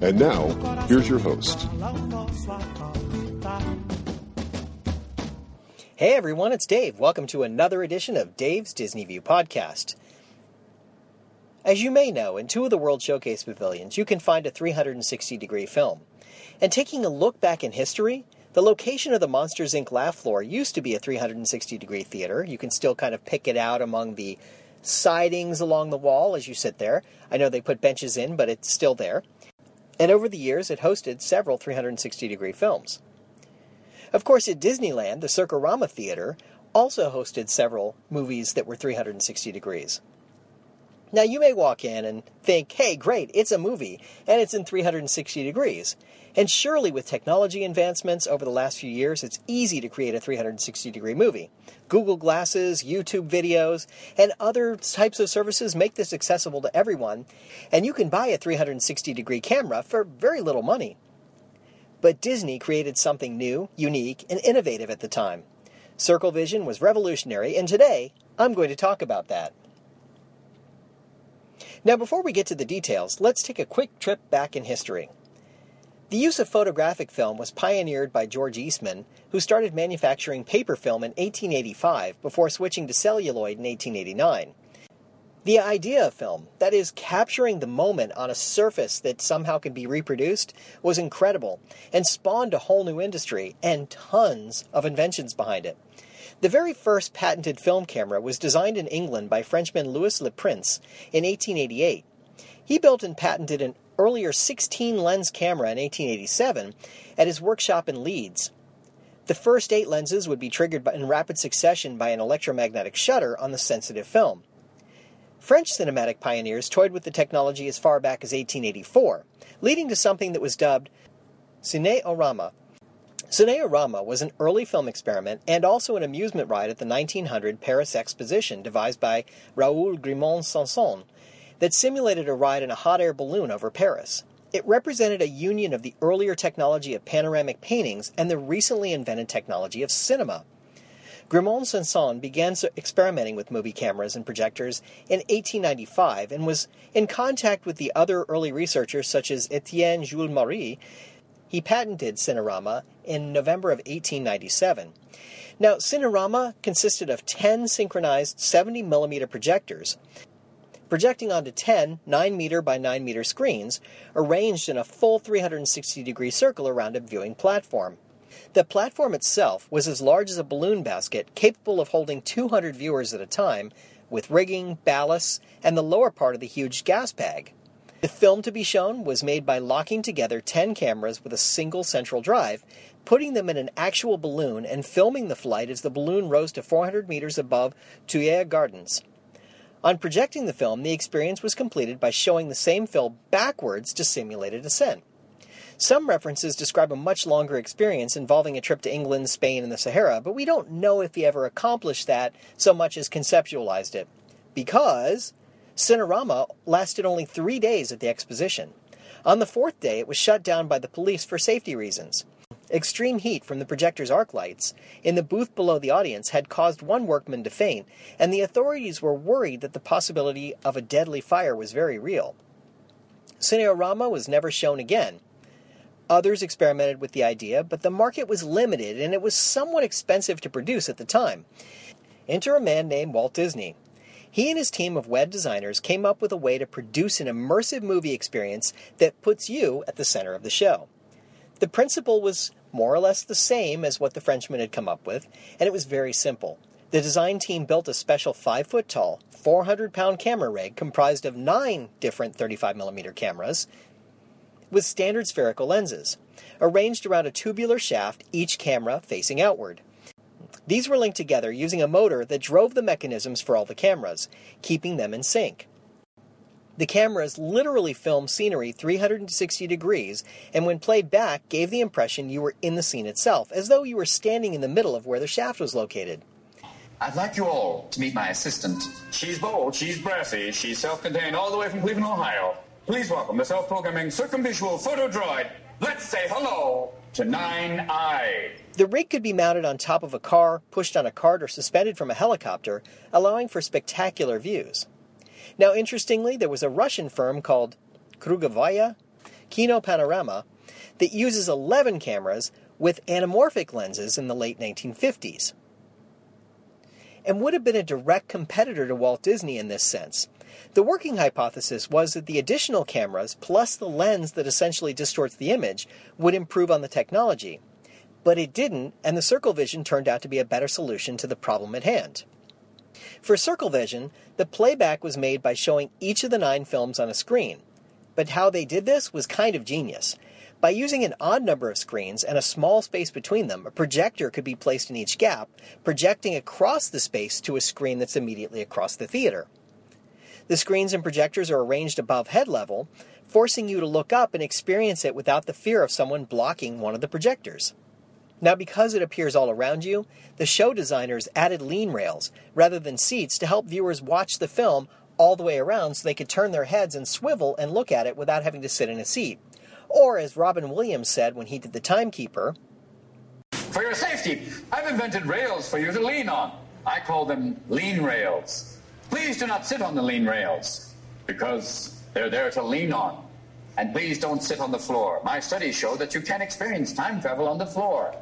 And now, here's your host. Hey everyone, it's Dave. Welcome to another edition of Dave's Disney View Podcast. As you may know, in two of the World Showcase pavilions, you can find a 360-degree film. And taking a look back in history, the location of the Monsters, Inc. laugh floor used to be a 360-degree theater. You can still kind of pick it out among the sidings along the wall as you sit there. I know they put benches in, but it's still there. And over the years, it hosted several 360-degree films. Of course, at Disneyland, the Cinerama Theater also hosted several movies that were 360 degrees. Now, you may walk in and think, hey, great, it's a movie, and it's in 360 degrees. And surely with technology advancements over the last few years, it's easy to create a 360-degree movie. Google Glasses, YouTube videos, and other types of services make this accessible to everyone, and you can buy a 360-degree camera for very little money. But Disney created something new, unique, and innovative at the time. Circle Vision was revolutionary, and today, I'm going to talk about that. Now, before we get to the details, let's take a quick trip back in history. The use of photographic film was pioneered by George Eastman, who started manufacturing paper film in 1885 before switching to celluloid in 1889. The idea of film, that is, capturing the moment on a surface that somehow can be reproduced, was incredible and spawned a whole new industry and tons of inventions behind it. The very first patented film camera was designed in England by Frenchman Louis Le Prince in 1888. He built and patented an earlier 16-lens camera in 1887 at his workshop in Leeds. The first 8 lenses would be triggered in rapid succession by an electromagnetic shutter on the sensitive film. French cinematic pioneers toyed with the technology as far back as 1884, leading to something that was dubbed Cinéorama. Cinerama was an early film experiment and also an amusement ride at the 1900 Paris Exposition devised by Raoul Grimoin-Sanson that simulated a ride in a hot air balloon over Paris. It represented a union of the earlier technology of panoramic paintings and the recently invented technology of cinema. Grimoin-Sanson began experimenting with movie cameras and projectors in 1895 and was in contact with the other early researchers such as Étienne Jules Marey. He patented Cinerama in November of 1897. Now, Cinerama consisted of 10 synchronized 70mm projectors, projecting onto 10 9m by 9m screens, arranged in a full 360-degree circle around a viewing platform. The platform itself was as large as a balloon basket, capable of holding 200 viewers at a time, with rigging, ballasts, and the lower part of the huge gas bag. The film to be shown was made by locking together 10 cameras with a single central drive, putting them in an actual balloon and filming the flight as the balloon rose to 400 meters above Tuileries Gardens. On projecting the film, the experience was completed by showing the same film backwards to simulate a descent. Some references describe a much longer experience involving a trip to England, Spain, and the Sahara, but we don't know if he ever accomplished that so much as conceptualized it, because Cinerama lasted only 3 days at the exposition. On the 4th day, it was shut down by the police for safety reasons. Extreme heat from the projector's arc lights in the booth below the audience had caused one workman to faint, and the authorities were worried that the possibility of a deadly fire was very real. Cinerama was never shown again. Others experimented with the idea, but the market was limited, and it was somewhat expensive to produce at the time. Enter a man named Walt Disney. He and his team of web designers came up with a way to produce an immersive movie experience that puts you at the center of the show. The principle was more or less the same as what the Frenchman had come up with, and it was very simple. The design team built a special 5-foot-tall, 400-pound camera rig comprised of 9 different 35mm cameras with standard spherical lenses. arranged around a tubular shaft, each camera facing outward. These were linked together using a motor that drove the mechanisms for all the cameras, keeping them in sync. The cameras literally filmed scenery 360 degrees, and when played back, gave the impression you were in the scene itself, as though you were standing in the middle of where the shaft was located. I'd like you all to meet my assistant. She's bold, she's brassy, she's self-contained all the way from Cleveland, Ohio. Please welcome the self-programming circumvisual photo droid. Let's say hello to 9i. The rig could be mounted on top of a car, pushed on a cart, or suspended from a helicopter, allowing for spectacular views. Now, interestingly, there was a Russian firm called Krugovaya Kino Panorama that uses 11 cameras with anamorphic lenses in the late 1950s, and would have been a direct competitor to Walt Disney in this sense. The working hypothesis was that the additional cameras, plus the lens that essentially distorts the image, would improve on the technology. But it didn't, and the Circle Vision turned out to be a better solution to the problem at hand. For Circle Vision, the playback was made by showing each of the 9 films on a screen. But how they did this was kind of genius. By using an odd number of screens and a small space between them, a projector could be placed in each gap, projecting across the space to a screen that's immediately across the theater. The screens and projectors are arranged above head level, forcing you to look up and experience it without the fear of someone blocking one of the projectors. Now, because it appears all around you, the show designers added lean rails rather than seats to help viewers watch the film all the way around so they could turn their heads and swivel and look at it without having to sit in a seat. Or, as Robin Williams said when he did The Timekeeper, "For your safety, I've invented rails for you to lean on. I call them lean rails. Please do not sit on the lean rails, because they're there to lean on. And please don't sit on the floor. My studies show that you can experience time travel on the floor.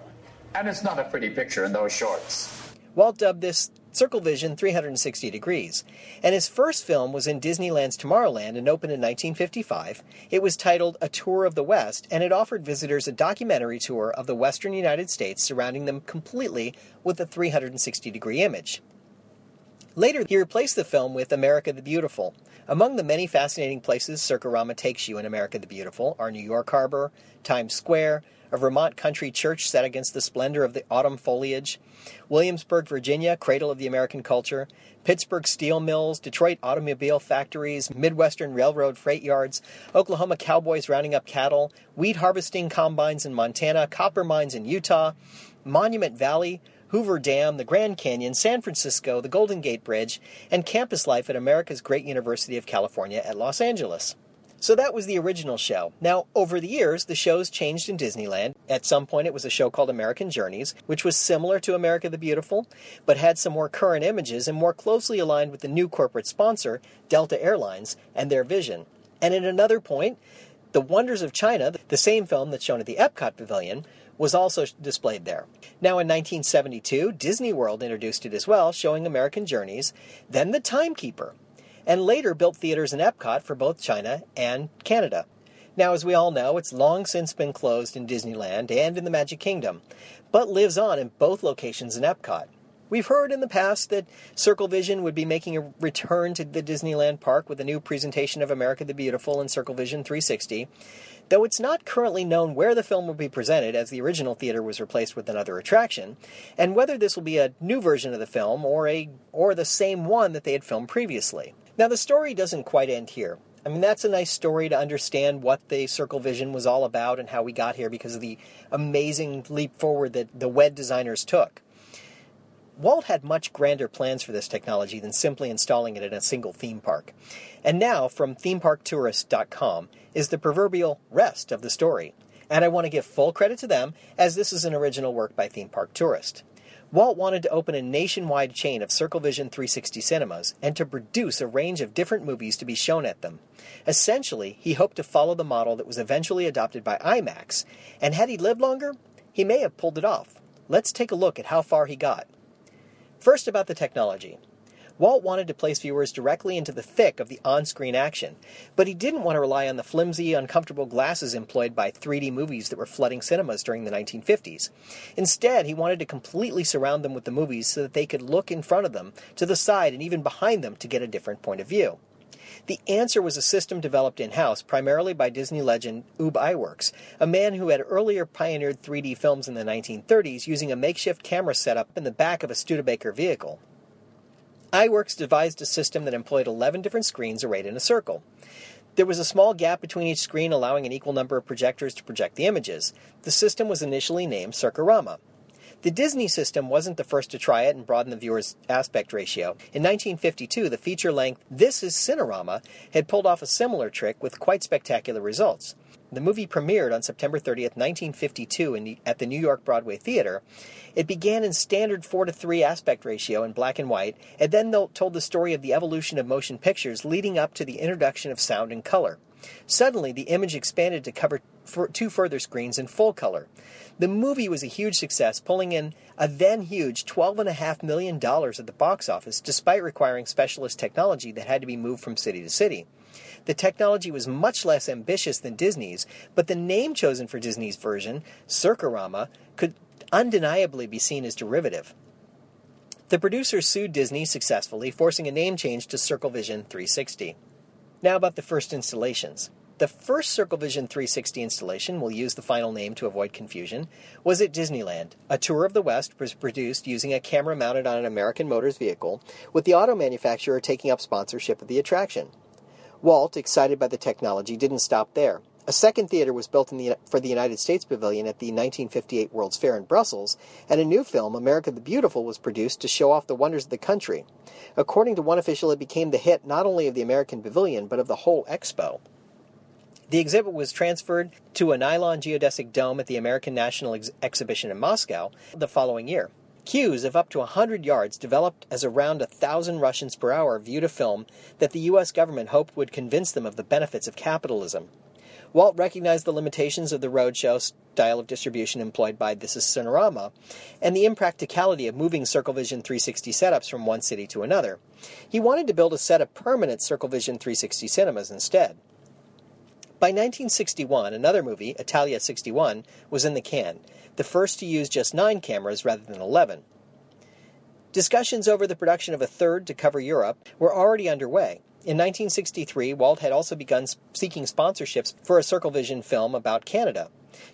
And it's not a pretty picture in those shorts." Walt dubbed this Circle Vision 360 degrees, and his first film was in Disneyland's Tomorrowland and opened in 1955. It was titled A Tour of the West, and it offered visitors a documentary tour of the western United States, surrounding them completely with a 360-degree image. Later, he replaced the film with America the Beautiful. Among the many fascinating places Circorama takes you in America the Beautiful are New York Harbor, Times Square, a Vermont country church set against the splendor of the autumn foliage, Williamsburg, Virginia, cradle of the American culture, Pittsburgh steel mills, Detroit automobile factories, Midwestern Railroad freight yards, Oklahoma cowboys rounding up cattle, wheat harvesting combines in Montana, copper mines in Utah, Monument Valley, Hoover Dam, the Grand Canyon, San Francisco, the Golden Gate Bridge, and campus life at America's great University of California at Los Angeles. So that was the original show. Now, over the years, the shows changed in Disneyland. At some point, it was a show called American Journeys, which was similar to America the Beautiful, but had some more current images and more closely aligned with the new corporate sponsor, Delta Airlines, and their vision. And at another point, The Wonders of China, the same film that's shown at the Epcot Pavilion, was also displayed there. Now, in 1972, Disney World introduced it as well, showing American Journeys, then The Timekeeper, and later built theaters in Epcot for both China and Canada. Now, as we all know, it's long since been closed in Disneyland and in the Magic Kingdom, but lives on in both locations in Epcot. We've heard in the past that Circle Vision would be making a return to the Disneyland park with a new presentation of America the Beautiful and Circle Vision 360, though it's not currently known where the film will be presented, as the original theater was replaced with another attraction, and whether this will be a new version of the film or the same one that they had filmed previously. Now, the story doesn't quite end here. I mean, that's a nice story to understand what the Circle Vision was all about and how we got here because of the amazing leap forward that the WED designers took. Walt had much grander plans for this technology than simply installing it in a single theme park. And now, from themeparktourist.com is the proverbial rest of the story. And I want to give full credit to them, as this is an original work by Theme Park Tourist. Walt wanted to open a nationwide chain of Circle Vision 360 cinemas and to produce a range of different movies to be shown at them. Essentially, he hoped to follow the model that was eventually adopted by IMAX, and had he lived longer, he may have pulled it off. Let's take a look at how far he got. First, about the technology. Walt wanted to place viewers directly into the thick of the on-screen action, but he didn't want to rely on the flimsy, uncomfortable glasses employed by 3D movies that were flooding cinemas during the 1950s. Instead, he wanted to completely surround them with the movies so that they could look in front of them, to the side, and even behind them to get a different point of view. The answer was a system developed in-house, primarily by Disney legend Ub Iwerks, a man who had earlier pioneered 3D films in the 1930s using a makeshift camera setup in the back of a Studebaker vehicle. Iwerks devised a system that employed 11 different screens arrayed in a circle. There was a small gap between each screen, allowing an equal number of projectors to project the images. The system was initially named Cinerama. The Disney system wasn't the first to try it and broaden the viewer's aspect ratio. In 1952, the feature-length This is Cinerama had pulled off a similar trick with quite spectacular results. The movie premiered on September 30th, 1952 at the New York Broadway Theater. It began in standard 4:3 aspect ratio in black and white, and then told the story of the evolution of motion pictures leading up to the introduction of sound and color. Suddenly, the image expanded to cover two further screens in full color. The movie was a huge success, pulling in a then-huge $12.5 million at the box office, despite requiring specialist technology that had to be moved from city to city. The technology was much less ambitious than Disney's, but the name chosen for Disney's version, Cinerama, could undeniably be seen as derivative. The producers sued Disney successfully, forcing a name change to Circle Vision 360. Now about the first installations. The first Circle Vision 360 installation, we'll use the final name to avoid confusion, was at Disneyland. A tour of the West was produced using a camera mounted on an American Motors vehicle, with the auto manufacturer taking up sponsorship of the attraction. Walt, excited by the technology, didn't stop there. A second theater was built for the United States Pavilion at the 1958 World's Fair in Brussels, and a new film, America the Beautiful, was produced to show off the wonders of the country. According to one official, it became the hit not only of the American Pavilion, but of the whole expo. The exhibit was transferred to a nylon geodesic dome at the American National Exhibition in Moscow the following year. Queues of up to 100 yards developed as around 1,000 Russians per hour viewed a film that the U.S. government hoped would convince them of the benefits of capitalism. Walt recognized the limitations of the roadshow style of distribution employed by This is Cinerama and the impracticality of moving Circle Vision 360 setups from one city to another. He wanted to build a set of permanent Circle Vision 360 cinemas instead. By 1961, another movie, Italia 61, was in the can, the first to use just 9 cameras rather than 11. Discussions over the production of a third to cover Europe were already underway. In 1963, Walt had also begun seeking sponsorships for a Circle Vision film about Canada,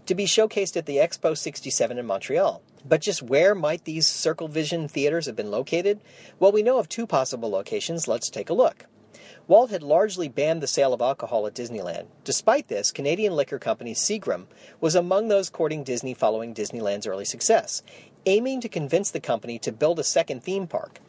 to be showcased at the Expo 67 in Montreal. But just where might these Circle Vision theaters have been located? Well, we know of 2 possible locations. Let's take a look. Walt had largely banned the sale of alcohol at Disneyland. Despite this, Canadian liquor company Seagram was among those courting Disney following Disneyland's early success, aiming to convince the company to build a second theme park.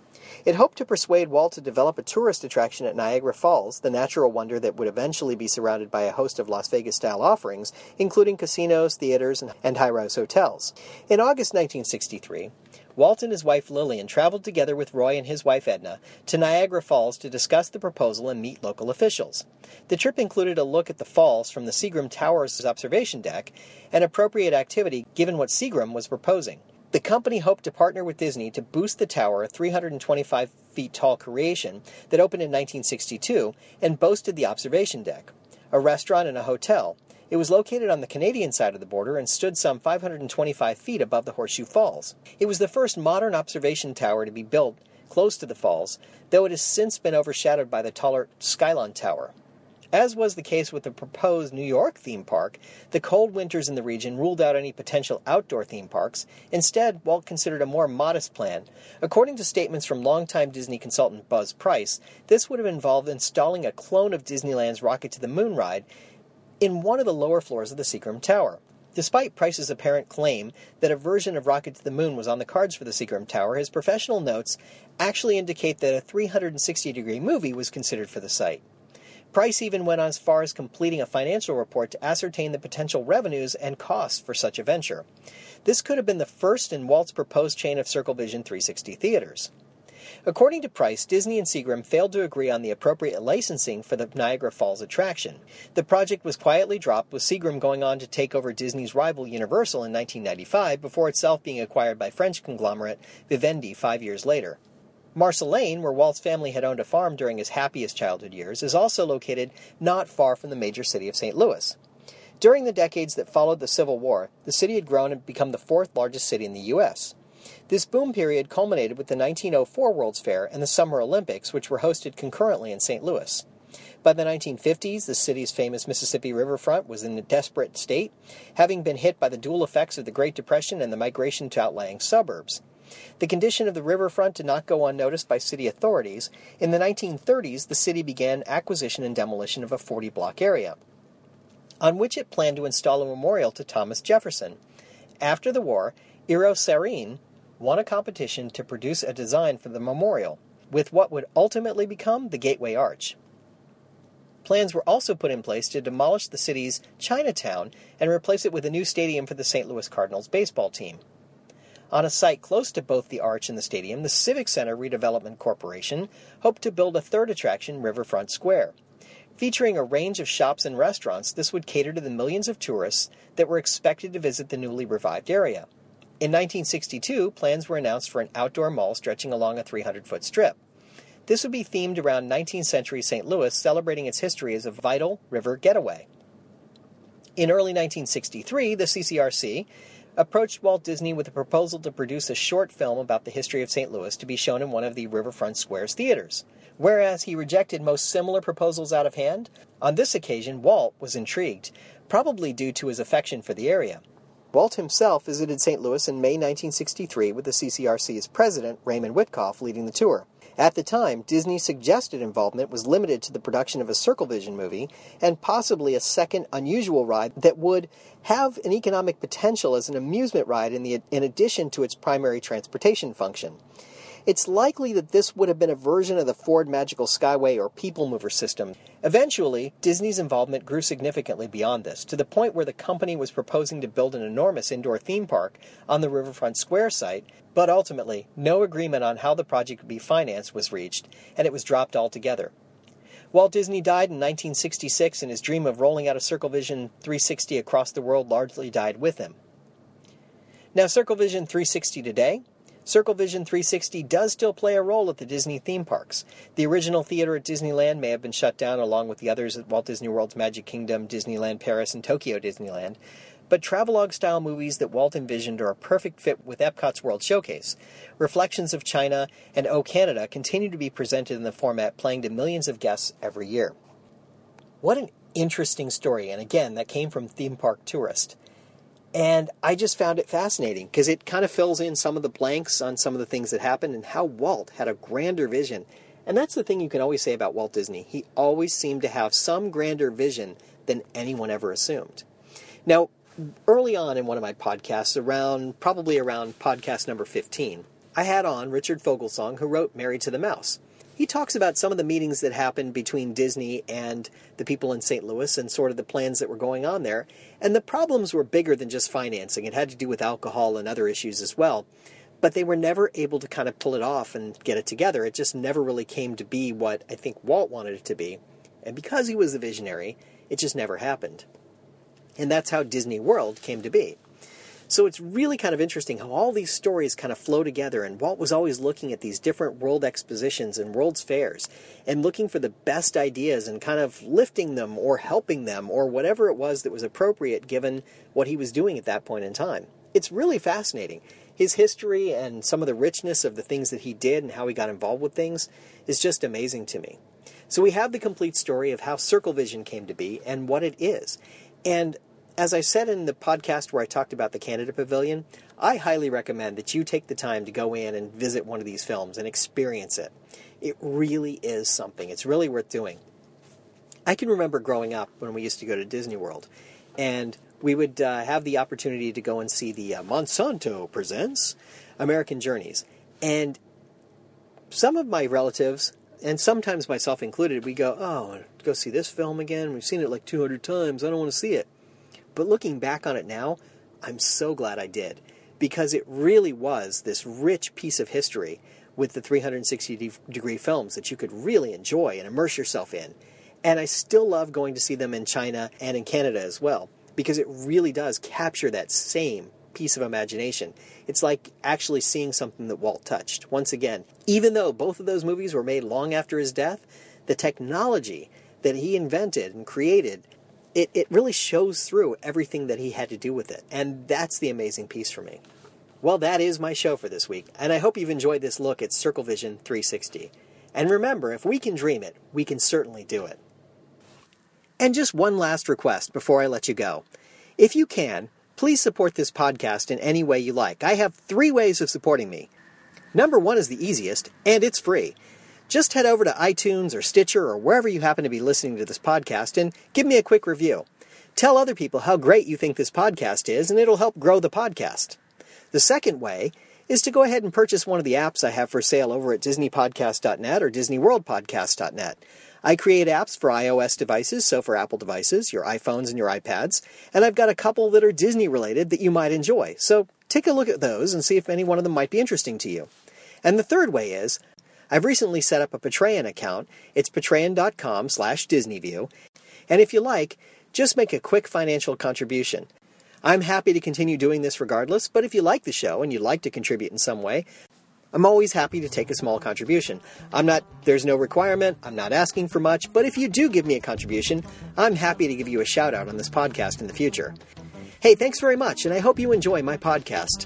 It hoped to persuade Walt to develop a tourist attraction at Niagara Falls, the natural wonder that would eventually be surrounded by a host of Las Vegas-style offerings, including casinos, theaters, and high-rise hotels. In August 1963, Walt and his wife Lillian traveled together with Roy and his wife Edna to Niagara Falls to discuss the proposal and meet local officials. The trip included a look at the falls from the Seagram Towers observation deck, an appropriate activity given what Seagram was proposing. The company hoped to partner with Disney to boost the tower, a 325 feet tall creation that opened in 1962 and boasted the observation deck, a restaurant and a hotel. It was located on the Canadian side of the border and stood some 525 feet above the Horseshoe Falls. It was the first modern observation tower to be built close to the falls, though it has since been overshadowed by the taller Skylon Tower. As was the case with the proposed New York theme park, the cold winters in the region ruled out any potential outdoor theme parks. Instead, Walt considered a more modest plan. According to statements from longtime Disney consultant Buzz Price, this would have involved installing a clone of Disneyland's Rocket to the Moon ride in one of the lower floors of the Seagram Tower. Despite Price's apparent claim that a version of Rocket to the Moon was on the cards for the Seagram Tower, his professional notes actually indicate that a 360-degree movie was considered for the site. Price even went as far as completing a financial report to ascertain the potential revenues and costs for such a venture. This could have been the first in Walt's proposed chain of Circle Vision 360 theaters. According to Price, Disney and Seagram failed to agree on the appropriate licensing for the Niagara Falls attraction. The project was quietly dropped, with Seagram going on to take over Disney's rival Universal in 1995 before itself being acquired by French conglomerate Vivendi 5 years later. Marceline, where Walt's family had owned a farm during his happiest childhood years, is also located not far from the major city of St. Louis. During the decades that followed the Civil War, the city had grown and become the 4th largest city in the U.S. This boom period culminated with the 1904 World's Fair and the Summer Olympics, which were hosted concurrently in St. Louis. By the 1950s, the city's famous Mississippi riverfront was in a desperate state, having been hit by the dual effects of the Great Depression and the migration to outlying suburbs. The condition of the riverfront did not go unnoticed by city authorities. In the 1930s, the city began acquisition and demolition of a 40-block area, on which it planned to install a memorial to Thomas Jefferson. After the war, Iro Sarin won a competition to produce a design for the memorial, with what would ultimately become the Gateway Arch. Plans were also put in place to demolish the city's Chinatown and replace it with a new stadium for the St. Louis Cardinals baseball team. On a site close to both the arch and the stadium, the Civic Center Redevelopment Corporation hoped to build a third attraction, Riverfront Square. Featuring a range of shops and restaurants, this would cater to the millions of tourists that were expected to visit the newly revived area. In 1962, plans were announced for an outdoor mall stretching along a 300-foot strip. This would be themed around 19th century St. Louis, celebrating its history as a vital river getaway. In early 1963, the CCRC approached Walt Disney with a proposal to produce a short film about the history of St. Louis to be shown in one of the Riverfront Square's theaters. Whereas he rejected most similar proposals out of hand, on this occasion Walt was intrigued, probably due to his affection for the area. Walt himself visited St. Louis in May 1963 with the CCRC's president, Raymond Whitkoff, leading the tour. At the time, Disney's suggested involvement was limited to the production of a Circle Vision movie and possibly a second unusual ride that would have an economic potential as an amusement ride in addition to its primary transportation function. It's likely that this would have been a version of the Ford Magical Skyway or People Mover system. Eventually, Disney's involvement grew significantly beyond this, to the point where the company was proposing to build an enormous indoor theme park on the Riverfront Square site, but ultimately, no agreement on how the project would be financed was reached, and it was dropped altogether. Walt Disney died in 1966, and his dream of rolling out a Circle Vision 360 across the world largely died with him. Now, Circle Vision 360 today. Circle Vision 360 does still play a role at the Disney theme parks. The original theater at Disneyland may have been shut down along with the others at Walt Disney World's Magic Kingdom, Disneyland Paris, and Tokyo Disneyland, but travelogue-style movies that Walt envisioned are a perfect fit with Epcot's World Showcase. Reflections of China and O Canada continue to be presented in the format, playing to millions of guests every year. What an interesting story, and again, that came from Theme Park Tourist. And I just found it fascinating because it kind of fills in some of the blanks on some of the things that happened and how Walt had a grander vision. And that's the thing you can always say about Walt Disney. He always seemed to have some grander vision than anyone ever assumed. Now, early on in one of my podcasts, probably around podcast number 15, I had on Richard Fogelsong, who wrote Married to the Mouse. He talks about some of the meetings that happened between Disney and the people in St. Louis and sort of the plans that were going on there. And the problems were bigger than just financing. It had to do with alcohol and other issues as well. But they were never able to kind of pull it off and get it together. It just never really came to be what I think Walt wanted it to be. And because he was a visionary, it just never happened. And that's how Disney World came to be. So it's really kind of interesting how all these stories kind of flow together, and Walt was always looking at these different world expositions and world's fairs and looking for the best ideas and kind of lifting them or helping them or whatever it was that was appropriate given what he was doing at that point in time. It's really fascinating. His history and some of the richness of the things that he did and how he got involved with things is just amazing to me. So we have the complete story of how Circle Vision came to be and what it is. And as I said in the podcast where I talked about the Canada Pavilion, I highly recommend that you take the time to go in and visit one of these films and experience it. It really is something. It's really worth doing. I can remember growing up when we used to go to Disney World, and we would have the opportunity to go and see the Monsanto Presents American Journeys. And some of my relatives, and sometimes myself included, we go, oh, go see this film again. We've seen it like 200 times. I don't want to see it. But looking back on it now, I'm so glad I did, because it really was this rich piece of history with the 360-degree films that you could really enjoy and immerse yourself in. And I still love going to see them in China and in Canada as well, because it really does capture that same piece of imagination. It's like actually seeing something that Walt touched. Once again, even though both of those movies were made long after his death, the technology that he invented and created, It really shows through everything that he had to do with it, and that's the amazing piece for me. Well, that is my show for this week, and I hope you've enjoyed this look at Circle Vision 360. And remember, if we can dream it, we can certainly do it. And just one last request before I let you go. If you can, please support this podcast in any way you like. I have 3 ways of supporting me. Number 1 is the easiest, and it's free. Just head over to iTunes or Stitcher or wherever you happen to be listening to this podcast and give me a quick review. Tell other people how great you think this podcast is, and it'll help grow the podcast. The second way is to go ahead and purchase one of the apps I have for sale over at DisneyPodcast.net or DisneyWorldPodcast.net. I create apps for iOS devices, so for Apple devices, your iPhones and your iPads, and I've got a couple that are Disney-related that you might enjoy. So take a look at those and see if any one of them might be interesting to you. And the third way is, I've recently set up a Patreon account. It's patreon.com/DisneyView. And if you like, just make a quick financial contribution. I'm happy to continue doing this regardless, but if you like the show and you'd like to contribute in some way, I'm always happy to take a small contribution. There's no requirement, I'm not asking for much, but if you do give me a contribution, I'm happy to give you a shout out on this podcast in the future. Hey, thanks very much, and I hope you enjoy my podcast.